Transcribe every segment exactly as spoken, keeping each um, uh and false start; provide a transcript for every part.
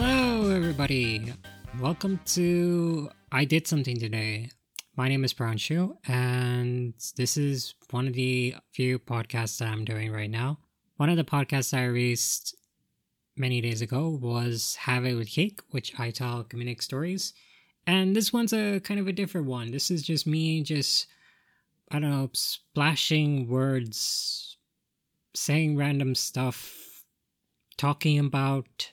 Hello, everybody. Welcome to I Did Something Today. My name is Pranshu, and this is one of the few podcasts that I'm doing right now. One of the podcasts I released many days ago was Have It With Cake, which I tell comedic stories. And this one's a kind of a different one. This is just me just, I don't know, splashing words, saying random stuff, talking about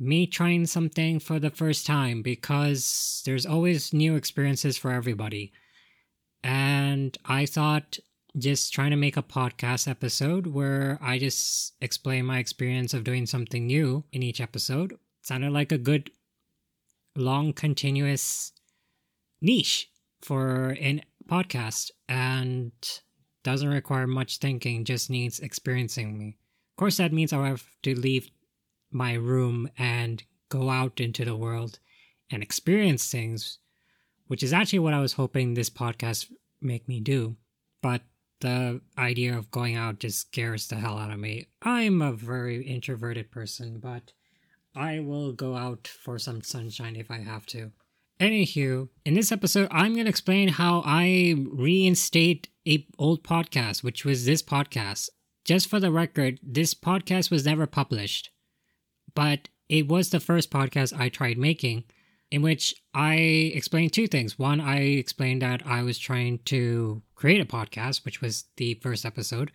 me trying something for the first time, because there's always new experiences for everybody. And I thought just trying to make a podcast episode where I just explain my experience of doing something new in each episode sounded like a good long continuous niche for a podcast, and doesn't require much thinking, just needs experiencing me. Of course, that means I'll have to leave my room and go out into the world and experience things, which is actually what I was hoping this podcast make me do. But the idea of going out just scares the hell out of me. I'm a very introverted person, but I will go out for some sunshine if I have to. Anywho, in this episode, I'm going to explain how I reinstate a old podcast, which was this podcast. Just for the record, this podcast was never published. But it was the first podcast I tried making, in which I explained two things. One, I explained that I was trying to create a podcast, which was the first episode.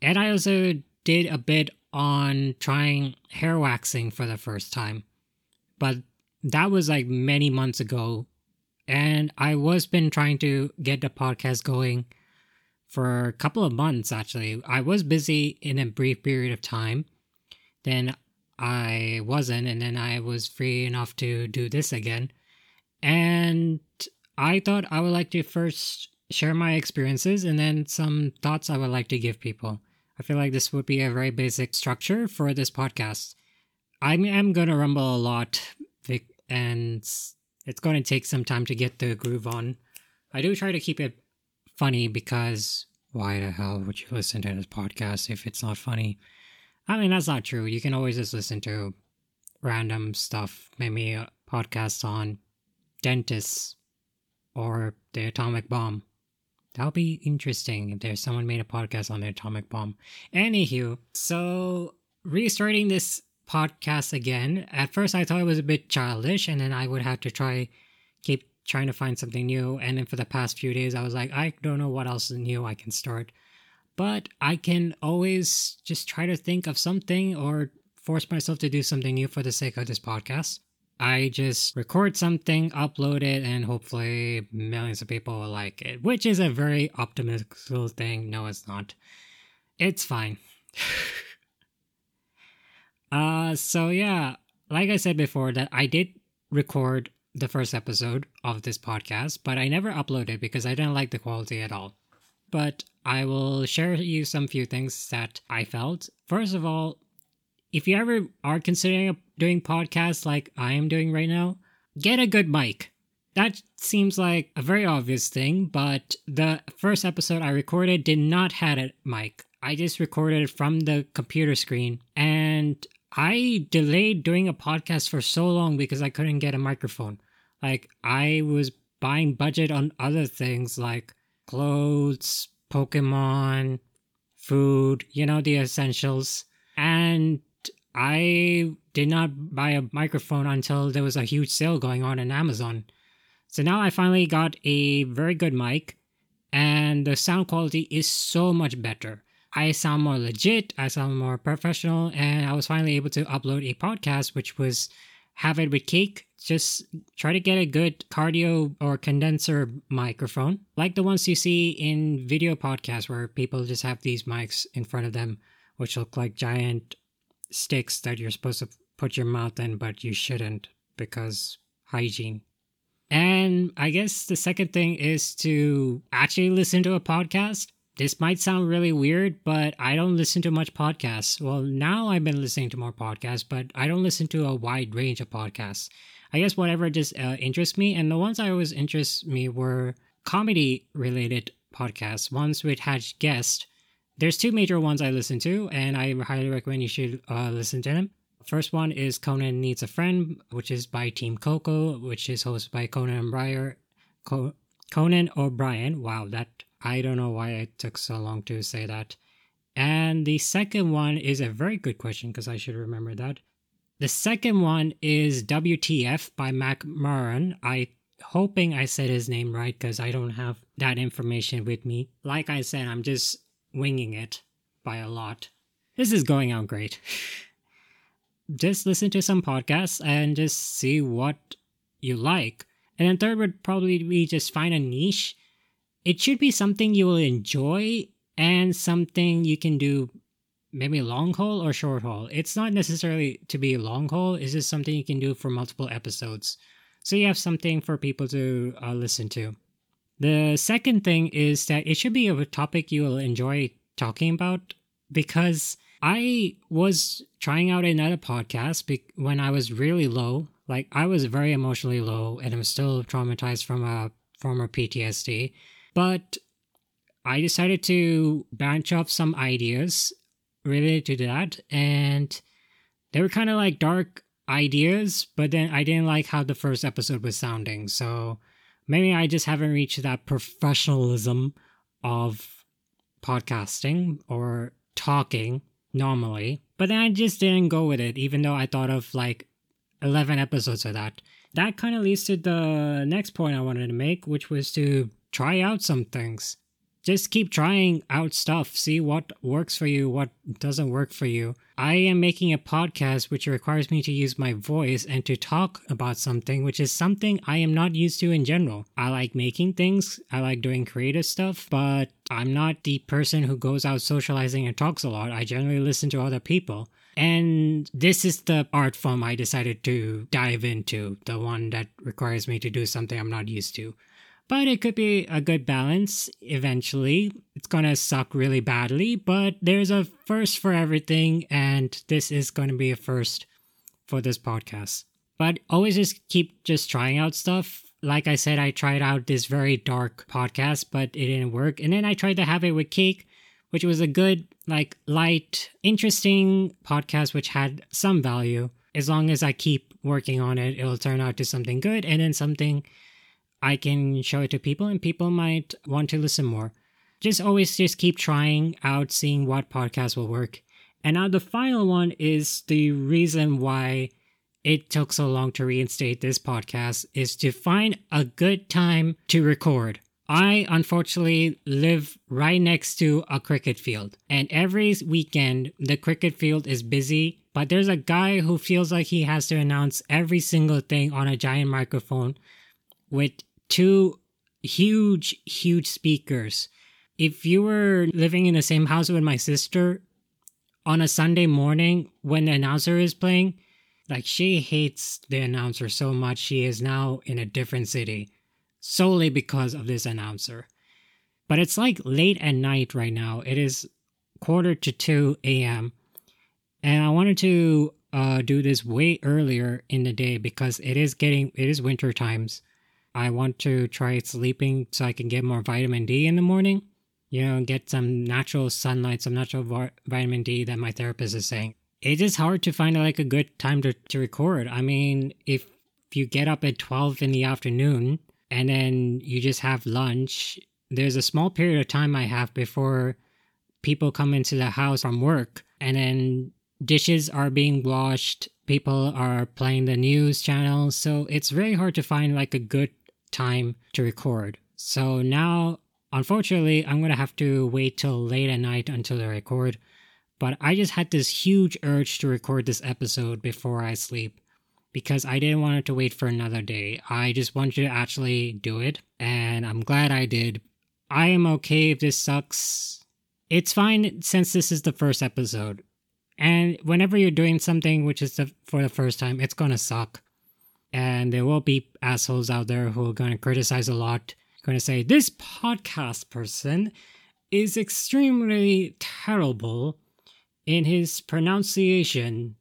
And I also did a bit on trying hair waxing for the first time. But that was like many months ago. And I was been trying to get the podcast going for a couple of months, actually. I was busy in a brief period of time. Then I wasn't, and then I was free enough to do this again. And I thought I would like to first share my experiences and then some thoughts I would like to give people. I feel like this would be a very basic structure for this podcast. I mean, I'm going to rumble a lot, and it's going to take some time to get the groove on. I do try to keep it funny, because why the hell would you listen to this podcast if it's not funny? I mean, that's not true. You can always just listen to random stuff, maybe podcasts on dentists or the atomic bomb. That'll be interesting if there's someone made a podcast on the atomic bomb. Anywho, so restarting this podcast again, at first I thought it was a bit childish, and then I would have to try, keep trying to find something new. And then for the past few days, I was like, I don't know what else is new I can start. But I can always just try to think of something or force myself to do something new for the sake of this podcast. I just record something, upload it, and hopefully millions of people will like it, which is a very optimistic thing. No, it's not. It's fine. uh, so yeah, like I said before, that I did record the first episode of this podcast, but I never uploaded it because I didn't like the quality at all. But I will share with you some few things that I felt. First of all, if you ever are considering doing podcasts like I am doing right now, get a good mic. That seems like a very obvious thing, but the first episode I recorded did not have a mic. I just recorded it from the computer screen, and I delayed doing a podcast for so long because I couldn't get a microphone. Like, I was buying budget on other things like clothes, Pokemon, food, you know, the essentials. And I did not buy a microphone until there was a huge sale going on in Amazon. So now I finally got a very good mic, and the sound quality is so much better. I sound more legit, I sound more professional, and I was finally able to upload a podcast, which was Have It With Cake. Just try to get a good cardio or condenser microphone, like the ones you see in video podcasts where people just have these mics in front of them, which look like giant sticks that you're supposed to put your mouth in, but you shouldn't because hygiene. And I guess the second thing is to actually listen to a podcast. This might sound really weird, but I don't listen to much podcasts. Well, now I've been listening to more podcasts, but I don't listen to a wide range of podcasts. I guess whatever just uh, interests me, and the ones I always interest me were comedy-related podcasts, ones which had guests. There's two major ones I listen to, and I highly recommend you should uh, listen to them. First one is Conan Needs a Friend, which is by Team Coco, which is hosted by Conan O'Brien. Co- Conan O'Brien. Wow, that I don't know why it took so long to say that. And the second one is a very good question because I should remember that. The second one is W T F by Marc Maron. I hoping I said his name right because I don't have that information with me. Like I said, I'm just winging it by a lot. This is going out great. Just listen to some podcasts and just see what you like. And then third would probably be just find a niche. It should be something you will enjoy and something you can do maybe long haul or short haul. It's not necessarily to be long haul. It's just something you can do for multiple episodes. So you have something for people to uh, listen to. The second thing is that it should be a topic you will enjoy talking about, because I was trying out another podcast be- when I was really low. Like, I was very emotionally low, and I'm still traumatized from a former P T S D. But I decided to branch off some ideas related to that, and they were kind of like dark ideas, but then I didn't like how the first episode was sounding. So maybe I just haven't reached that professionalism of podcasting or talking normally. But then I just didn't go with it, even though I thought of like eleven episodes of that. That kind of leads to the next point I wanted to make, which was to try out some things. Just keep trying out stuff. See what works for you, what doesn't work for you. I am making a podcast which requires me to use my voice and to talk about something, which is something I am not used to in general. I like making things. I like doing creative stuff, but I'm not the person who goes out socializing and talks a lot. I generally listen to other people. And this is the art form I decided to dive into, the one that requires me to do something I'm not used to. But it could be a good balance eventually. It's going to suck really badly, but there's a first for everything, and this is going to be a first for this podcast. But always just keep just trying out stuff. Like I said, I tried out this very dark podcast, but it didn't work. And then I tried to Have It With Cake, which was a good, like, light, interesting podcast which had some value. As long as I keep working on it, it'll turn out to something good, and then something I can show it to people and people might want to listen more. Just always just keep trying out, seeing what podcast will work. And now the final one is the reason why it took so long to reinstate this podcast is to find a good time to record. I unfortunately live right next to a cricket field, and every weekend the cricket field is busy, but there's a guy who feels like he has to announce every single thing on a giant microphone with two huge, huge speakers. If you were living in the same house with my sister, on a Sunday morning when the announcer is playing, like, she hates the announcer so much she is now in a different city solely because of this announcer. But it's like late at night right now. It is quarter to two a.m. and I wanted to uh, do this way earlier in the day because it is getting, it is winter times. I want to try sleeping so I can get more vitamin D in the morning. You know, get some natural sunlight, some natural va- vitamin D that my therapist is saying. It is hard to find like a good time to, to record. I mean, if you get up at twelve in the afternoon and then you just have lunch, there's a small period of time I have before people come into the house from work, and then dishes are being washed, people are playing the news channel, so it's very hard to find like a good time to record. So now, unfortunately, I'm gonna have to wait till late at night until I record. But I just had this huge urge to record this episode before I sleep because I didn't want it to wait for another day. I just wanted to actually do it, and I'm glad I did. I am okay if this sucks. It's fine since this is the first episode, and whenever you're doing something which is the, for the first time, it's gonna suck. And there will be assholes out there who are going to criticize a lot. Going to say, this podcast person is extremely terrible in his pronunciation.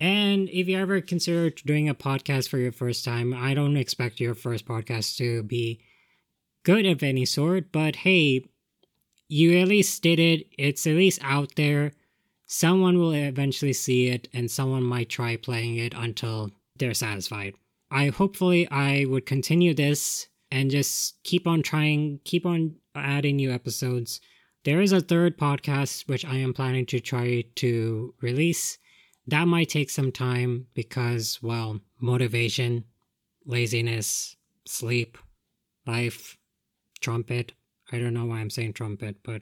And if you ever consider doing a podcast for your first time, I don't expect your first podcast to be good of any sort. But hey, you at least did it. It's at least out there. someone will eventually see it and someone might try playing it until they're satisfied. I hopefully I would continue this and just keep on trying, keep on adding new episodes. There is a third podcast which I am planning to try to release. That might take some time because, well, motivation, laziness, sleep, life, trumpet. I don't know why I'm saying trumpet, but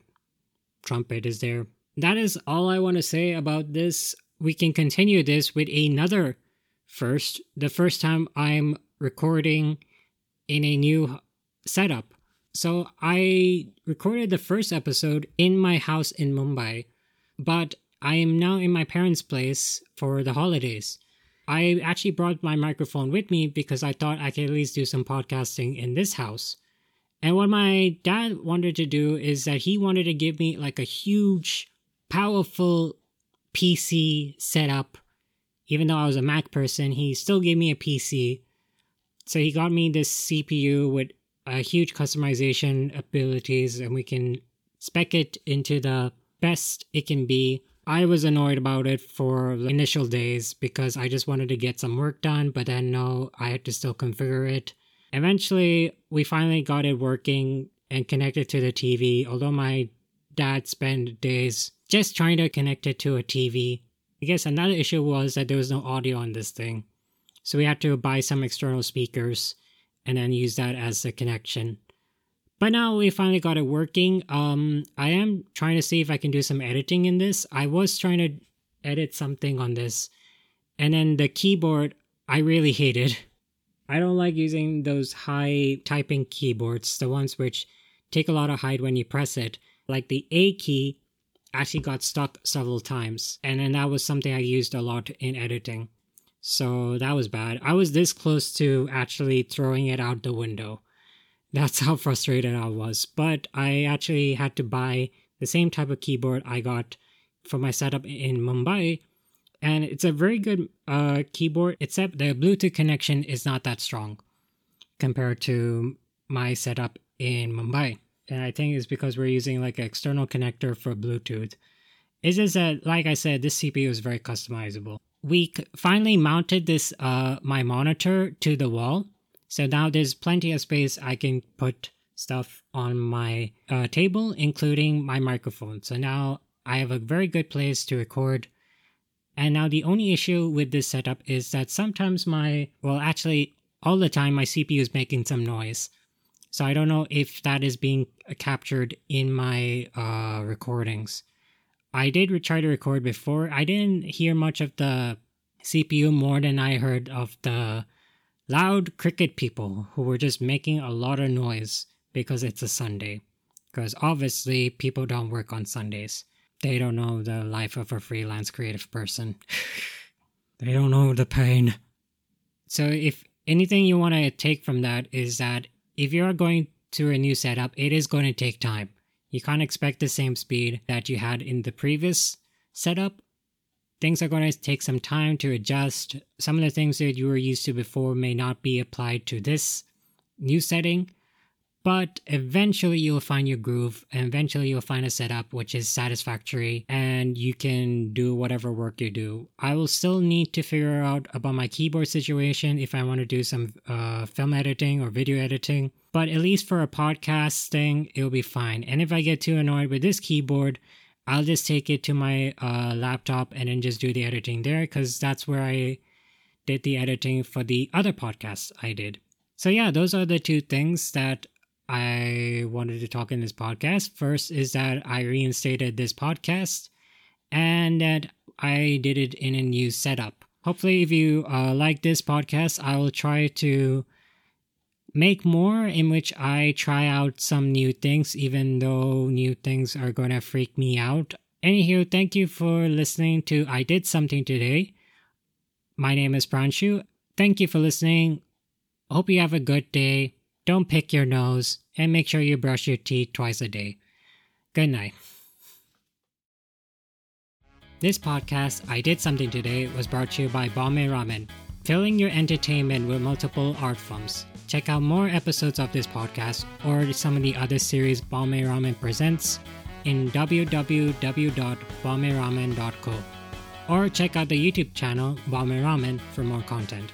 trumpet is there. That is all I want to say about this. We can continue this with another first. The first time I'm recording in a new setup. So I recorded the first episode in my house in Mumbai, but I am now in my parents' place for the holidays. I actually brought my microphone with me because I thought I could at least do some podcasting in this house. And what my dad wanted to do is that he wanted to give me like a huge, powerful P C setup. Even though I was a Mac person, he still gave me a P C. So he got me this C P U with a huge customization abilities, and we can spec it into the best it can be. I was annoyed about it for the initial days because I just wanted to get some work done, but then no, I had to still configure it. Eventually, we finally got it working and connected to the T V, although my dad spent days just trying to connect it to a T V. I guess another issue was that there was no audio on this thing. So we had to buy some external speakers and then use that as the connection. But now we finally got it working. Um, I am trying to see if I can do some editing in this. I was trying to edit something on this. And then the keyboard, I really hated. I don't like using those high typing keyboards, the ones which take a lot of height when you press it. Like the A key actually got stuck several times. And then that was something I used a lot in editing. So that was bad. I was this close to actually throwing it out the window. That's how frustrated I was. But I actually had to buy the same type of keyboard I got for my setup in Mumbai. And it's a very good uh, keyboard, except the Bluetooth connection is not that strong compared to my setup in Mumbai. And I think it's because we're using like an external connector for Bluetooth. It's just that, like I said, this C P U is very customizable. We finally mounted this uh, my monitor to the wall. So now there's plenty of space I can put stuff on my uh, table, including my microphone. So now I have a very good place to record. And now the only issue with this setup is that sometimes my, well actually all the time my C P U is making some noise. So I don't know if that is being captured in my uh, recordings. I did try to record before. I didn't hear much of the C P U more than I heard of the loud cricket people who were just making a lot of noise because it's a Sunday. Because obviously people don't work on Sundays. They don't know the life of a freelance creative person. They don't know the pain. So if anything you want to take from that is that if you're going to a new setup, it is going to take time. You can't expect the same speed that you had in the previous setup. Things are going to take some time to adjust. Some of the things that you were used to before may not be applied to this new setting. But eventually you'll find your groove, and eventually you'll find a setup which is satisfactory, and you can do whatever work you do. I will still need to figure out about my keyboard situation if I want to do some uh, film editing or video editing. But at least for a podcast thing, it'll be fine. And if I get too annoyed with this keyboard, I'll just take it to my uh, laptop and then just do the editing there, because that's where I did the editing for the other podcasts I did. So yeah, those are the two things that I wanted to talk in this podcast. First is that I reinstated this podcast and that I did it in a new setup. Hopefully, if you uh, like this podcast, I will try to make more in which I try out some new things, even though new things are going to freak me out. Anywho, thank you for listening to I Did Something Today. My name is Pranshu. Thank you for listening. Hope you have a good day. Don't pick your nose, and make sure you brush your teeth twice a day. Good night. This podcast, I Did Something Today, was brought to you by Bombay Ramen, filling your entertainment with multiple art forms. Check out more episodes of this podcast or some of the other series Bombay Ramen presents in w w w dot bombay ramen dot co or check out the YouTube channel Bombay Ramen for more content.